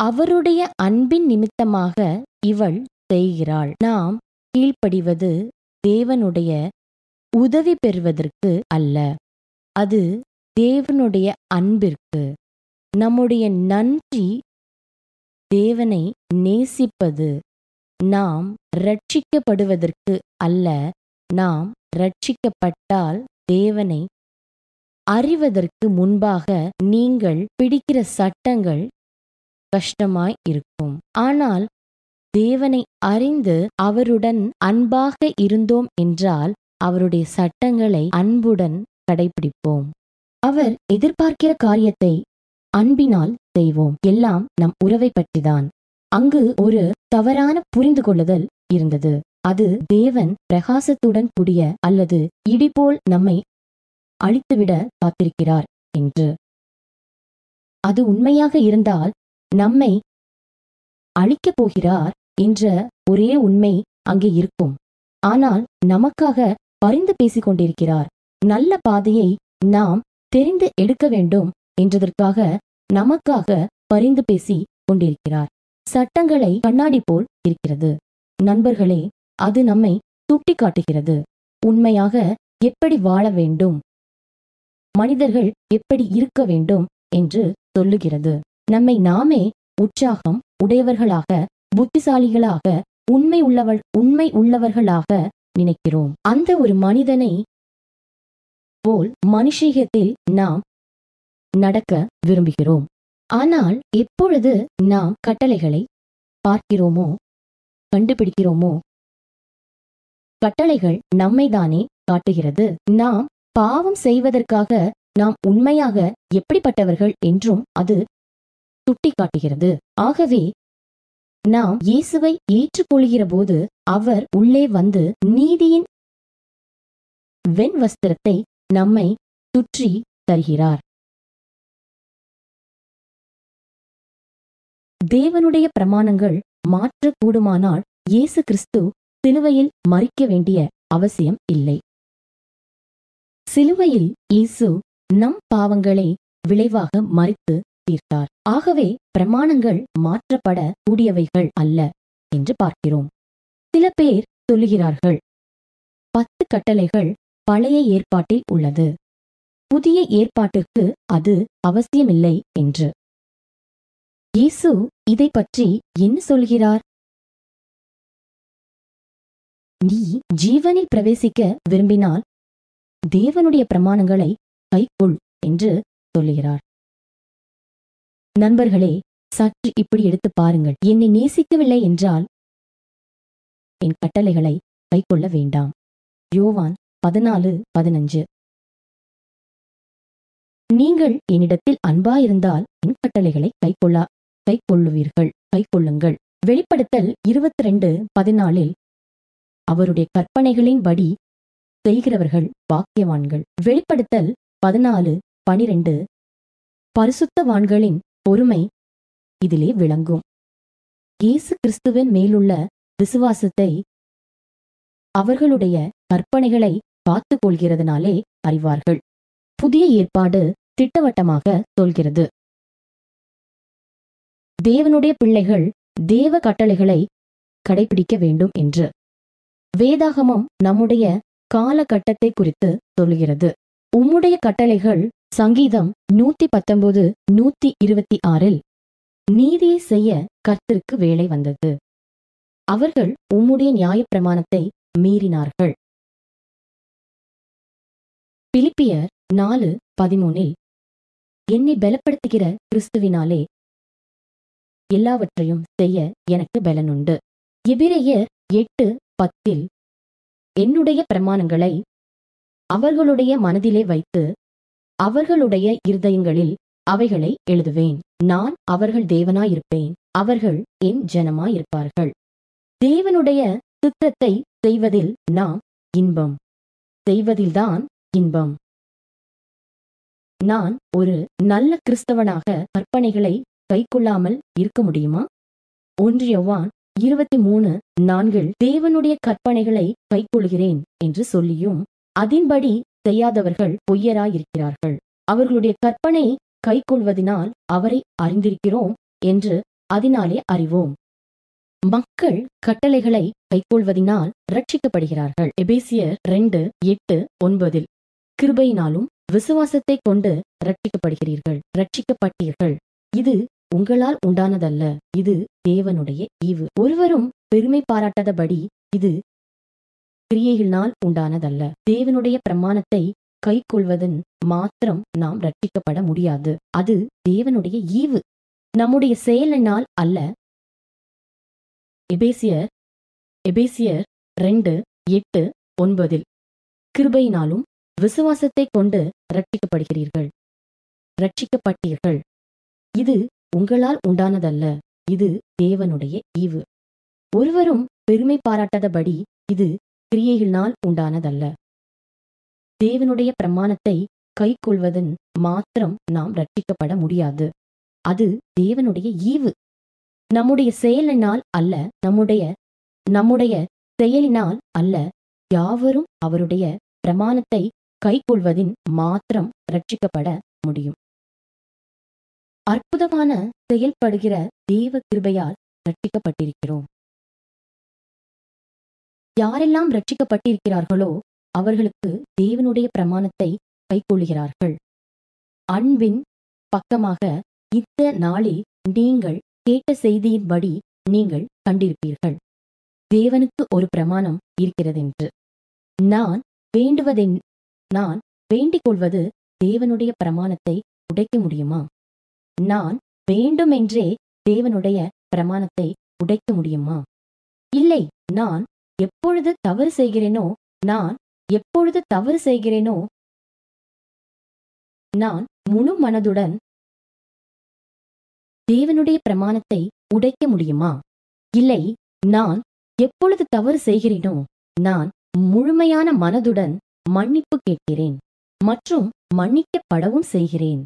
அவருடைய அன்பின் நிமித்தமாக இவள் செய்கிறாள். நாம் கீழ்ப்படிவது தேவனுடைய உதவி பெறுவதற்கு அல்ல, அது தேவனுடைய அன்பிற்கு. நம்முடைய நன்றி தேவனை நேசிப்பது, நாம் ரட்சிக்கப்படுவதற்கு அல்ல. நாம் ரட்சிக்கப்பட்டால் தேவனை அறிவதற்கு முன்பாக நீங்கள் பிடிக்கிற சட்டங்கள் கஷ்டமாய் இருக்கும். ஆனால் தேவனை அறிந்து அவருடன் அன்பாக இருந்தோம் என்றால் அவருடைய சட்டங்களை அன்புடன் கடைபிடிப்போம். அவர் எதிர்பார்க்கிற காரியத்தை அன்பினால் செய்வோம். எல்லாம் நம் உறவை பற்றிதான். அங்கு ஒரு தவறான புரிந்து கொள்ளுதல் இருந்தது. அது தேவன் பிரகாசத்துடன் கூடிய அல்லது இடிபோல் நம்மை அழித்துவிட காத்திருக்கிறார் என்று. அது உண்மையாக இருந்தால் நம்மை அளிக்கப் போகிறார் என்ற ஒரே உண்மை அங்கே இருக்கும். ஆனால் நமக்காக பரிந்து பேசிக் கொண்டிருக்கிறார். நல்ல பாதையை நாம் தெரிந்து எடுக்க வேண்டும் என்றதற்காக நமக்காக பரிந்து பேசி கொண்டிருக்கிறார். சட்டங்களை கண்ணாடி போல் இருக்கிறது நண்பர்களே, அது நம்மை சுட்டி காட்டுகிறது உண்மையாக எப்படி வாழ வேண்டும், மனிதர்கள் எப்படி இருக்க வேண்டும் என்று சொல்லுகிறது. நம்மை நாமே உற்சாகம் உடையவர்களாக, புத்திசாலிகளாக, உண்மை உள்ளவர் உண்மை உள்ளவர்களாக நினைக்கிறோம். அந்த ஒரு மனிதனை போல் மனுஷீகத்தில் நாம் நடக்க விரும்புகிறோம். ஆனால் எப்பொழுது நாம் கட்டளைகளை பார்க்கிறோமோ கண்டுபிடிக்கிறோமோ, கட்டளைகள் நம்மைதானே காட்டுகிறது. நாம் பாவம் செய்வதற்காக நாம் உண்மையாக எப்படிப்பட்டவர்கள் என்றும் அது சுட்டி காட்டுகிறது. ஆகவே நாம் இயேசுவை ஏற்றுக்கொள்கிற போது அவர் உள்ளே வந்து நீதியின் வெண் வஸ்திரத்தை நம்மை சுற்றி தருகிறார். தேவனுடைய பிரமாணங்கள் மாற்றக்கூடுமானால் இயேசு கிறிஸ்து சிலுவையில் மரிக்க வேண்டிய அவசியம் இல்லை. சிலுவையில் இயேசு நம் பாவங்களை விளைவாக மரித்து தீர்த்தார். ஆகவே பிரமாணங்கள் மாற்றப்பட கூடியவைகள் அல்ல என்று பார்க்கிறோம். சில பேர் சொல்லுகிறார்கள், பத்து கட்டளைகள் பழைய ஏற்பாட்டில் உள்ளது, புதிய ஏற்பாட்டிற்கு அது அவசியமில்லை என்று. இயேசு இதை பற்றி என்ன சொல்கிறார்? நீ ஜீவனில் பிரவேசிக்க விரும்பினால் தேவனுடைய பிரமாணங்களை கைக்கொள் என்று சொல்லுகிறார். நண்பர்களே, சற்று இப்படி எடுத்து பாருங்கள். என்னை நேசிக்கவில்லை என்றால் என் கட்டளைகளை கைக்கொள்ள வேண்டாம். யோவான் பதினாலு பதினஞ்சு. நீங்கள் என்னிடத்தில் அன்பாயிருந்தால் என் கட்டளைகளை கைக்கொள்ளா கைக்கொள்ளுவீர்கள் கைக்கொள்ளுங்கள். வெளிப்படுத்தல் இருபத்தி ரெண்டு பதினாலில் அவருடைய கற்பனைகளின் படி செய்கிறவர்கள் பாக்கியவான்கள். வெளிப்படுத்தல் பதினாலு பனிரெண்டு. பரிசுத்தவான்களின் பொறுமை இதிலே விளங்கும். இயேசு கிறிஸ்துவின் மேலுள்ள விசுவாசத்தை அவர்களுடைய கற்பனைகளை காத்துக்கொள்கிறதுனாலே அறிவார்கள். புதிய ஏற்பாடு திட்டவட்டமாக சொல்கிறது, தேவனுடைய பிள்ளைகள் தேவ கட்டளைகளை கடைபிடிக்க வேண்டும் என்று. வேதாகமம் நம்முடைய காலகட்டத்தை குறித்து சொல்கிறது. உம்முடைய கட்டளைகள் சங்கீதம் நூத்தி பத்தொன்பது நூத்தி இருபத்தி ஆறில் நீதியை செய்ய கர்த்தருக்கு வேலை வந்தது, அவர்கள் உம்முடைய நியாயப்பிரமாணத்தை மீறினார்கள். பிலிப்பியர் நாலு பதிமூனில் என்னை பலப்படுத்துகிற கிறிஸ்துவினாலே எல்லாவற்றையும் செய்ய எனக்கு பலனுண்டு. எபிரேயர் எட்டு பத்தில் என்னுடைய பிரமாணங்களை அவர்களுடைய மனதிலே வைத்து அவர்களுடைய இருதயங்களில் அவைகளை எழுதுவேன். நான் அவர்கள் தேவனாயிருப்பேன், அவர்கள் என் ஜனமாயிருப்பார்கள். தேவனுடைய சித்தத்தை செய்வதில் நாம் இன்பம் செய்வதில்தான் இன்பம். நான் ஒரு நல்ல கிறிஸ்தவனாக கற்பனைகளை கைக்கொள்ளாமல் இருக்க முடியுமா? ஒன்று யோவான் இருபத்தி மூணு நான்கில் தேவனுடைய கற்பனைகளை கைக்கொள்கிறேன் என்று சொல்லியும் அதின்படி செய்யாதவர்கள் பொய்யராயிருக்கிறார்கள். அவர்களுடைய கற்பனை கைக்கொள்வதினால் அவரை அறிந்திருக்கிறோம் என்று அதனாலே அறிவோம். மக்கள் கட்டளைகளை கைக்கொள்வதினால் ரட்சிக்கப்படுகிறார்கள். எபேசியர் ரெண்டு எட்டு ஒன்பதில் கிருபையினாலும் விசுவாசத்தை கொண்டு ரட்சிக்கப்படுகிறீர்கள் ரட்சிக்கப்பட்டீர்கள், இது உங்களால் உண்டானதல்ல, இது தேவனுடைய ஈவு, ஒருவரும் பெருமை பாராட்டாதபடி இது கிரியைகளினால் உண்டானதல்ல. தேவனுடைய பிரமாணத்தை கைக்கொள்வதன் மாத்திரம் நாம் ரட்சிக்கப்பட முடியாது, அது தேவனுடைய ஈவு, நம்முடைய செயலினால் அல்ல. எபேசியர் எபேசியர் ரெண்டு எட்டு ஒன்பதில் கிருபையினாலும் விசுவாசத்தை கொண்டு ரட்சிக்கப்படுகிறீர்கள் ரட்சிக்கப்பட்டீர்கள், இது உங்களால் உண்டானதல்ல, இது தேவனுடைய ஈவு, ஒருவரும் பெருமை பாராட்டாதபடி இது கிரியைகளினால் உண்டானதல்ல. தேவனுடைய பிரமாணத்தை கைக்கொள்வதன் மாத்திரம் நாம் ரட்சிக்கப்பட முடியாது, அது தேவனுடைய ஈவு, நம்முடைய செயலினால் அல்ல, நம்முடைய நம்முடைய செயலினால் அல்ல. யாவரும் அவருடைய பிரமாணத்தை கைக்கொள்வதின் மாத்திரம் ரட்சிக்கப்பட முடியும். அற்புதமான செயல்படுகிற தேவ கிருபையால் ரட்சிக்கப்பட்டிருக்கிறோம். யாரெல்லாம் ரட்சிக்கப்பட்டிருக்கிறார்களோ அவர்களுக்கு தேவனுடைய பிரமாணத்தை கைக்கொள்கிறார்கள். அன்பின் பக்கமாக இந்த நாளில் நீங்கள் கேட்ட செய்தியின்படி நீங்கள் கண்டிருப்பீர்கள் தேவனுக்கு ஒரு பிரமாணம் இருக்கிறதென்று. நான் வேண்டுவதென் நான் வேண்டிக் கொள்வது தேவனுடைய பிரமாணத்தை உடைக்க முடியுமா? நான் வேண்டுமென்றே தேவனுடைய பிரமாணத்தை உடைக்க முடியுமா? இல்லை. நான் எப்பொழுது தவறு செய்கிறேனோ நான் எப்பொழுது தவறு செய்கிறேனோ நான் முழு மனதுடன் தேவனுடைய பிரமாணத்தை உடைக்க முடியுமா? இல்லை. நான் எப்பொழுது தவறு செய்கிறேனோ நான் முழுமையான மனதுடன் மன்னிப்பு கேட்கிறேன் மற்றும் மன்னிக்கப்படவும் செய்கிறேன்.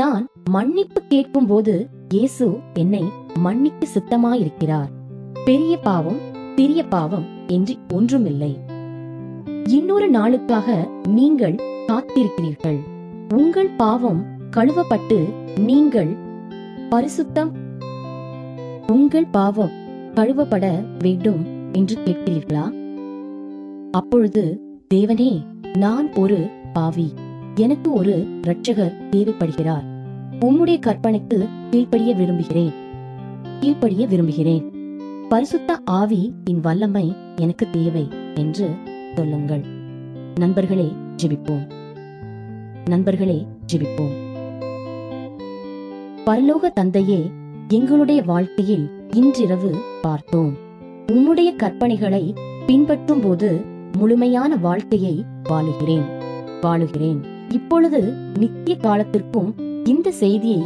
நான் மன்னிப்பு கேட்கும் போது இயேசு என்னை மன்னிக்க சித்தமாயிருக்கிறார். பெரிய பாவம் சிறிய பாவம் என்று ஒன்றுமில்லை. இன்னொரு நாளுக்காக நீங்கள் காத்திருக்கிறீர்கள். உங்கள் பாவம் கழுவப்பட்டு நீங்கள் பரிசுத்தம் உங்கள் பாவம் கழுவப்பட வேண்டும் என்று கேட்கிறீர்களா? அப்பொழுது தேவனே, நான் ஒரு பாவி, எனக்கு ஒரு இரட்சகர் தேவைப்படுகிறார், உம்முடைய கற்பனைக்கு கீழ்ப்படிய விரும்புகிறேன் கீழ்ப்படிய விரும்புகிறேன் பரிசுத்த ஆவி என் வல்லமை எனக்கு தேவை என்று சொல்லுங்கள். நண்பர்களே ஜெபிப்போம். நண்பர்களே ஜெபிப்போம். பரலோக தந்தையே, எங்களுடைய வாழ்க்கையில் இன்றிரவு பார்த்தோம், உம்முடைய கற்பனைகளை பின்பற்றும் போது முழுமையான வாழ்க்கையை வாழுகிறேன் வாழுகிறேன் இப்பொழுது நித்திய காலத்திற்கும் இந்த செய்தியை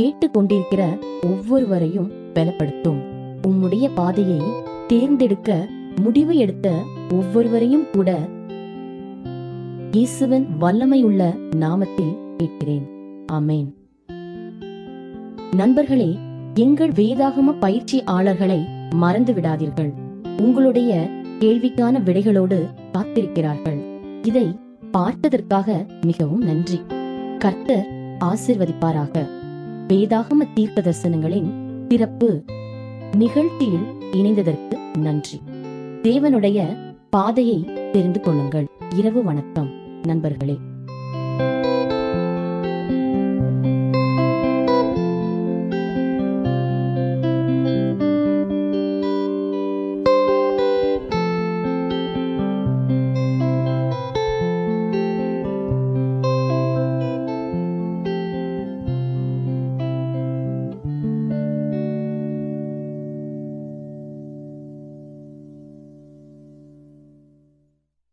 கேட்டுக்கொண்டிருக்கிற ஒவ்வொருவரையும் பலப்படுத்தும். உம்முடைய பாதையை தேர்ந்தெடுக்க முடிவு எடுத்த ஒவ்வொருவரையும் கூட இயேசுவின் வல்லமையுள்ள நாமத்தில் கேட்கிறேன். ஆமேன். நண்பர்களே, எங்கள் வேதாகம பயிற்சியாளர்களை மறந்து விடாதீர்கள். உங்களுடைய கேள்விக்கான விடைகளோடு காத்திருக்கிறார்கள். இதை பார்த்ததற்காக மிகவும் நன்றி. கர்த்தர் ஆசீர்வதிப்பாராக. வேதாகம தீர்க்க தரிசனங்களின் திறப்பு நிகழ்ச்சியில் இணைந்ததற்கு நன்றி. தேவனுடைய பாதையை தெரிந்து கொள்ளுங்கள். இரவு வணக்கம் நண்பர்களே.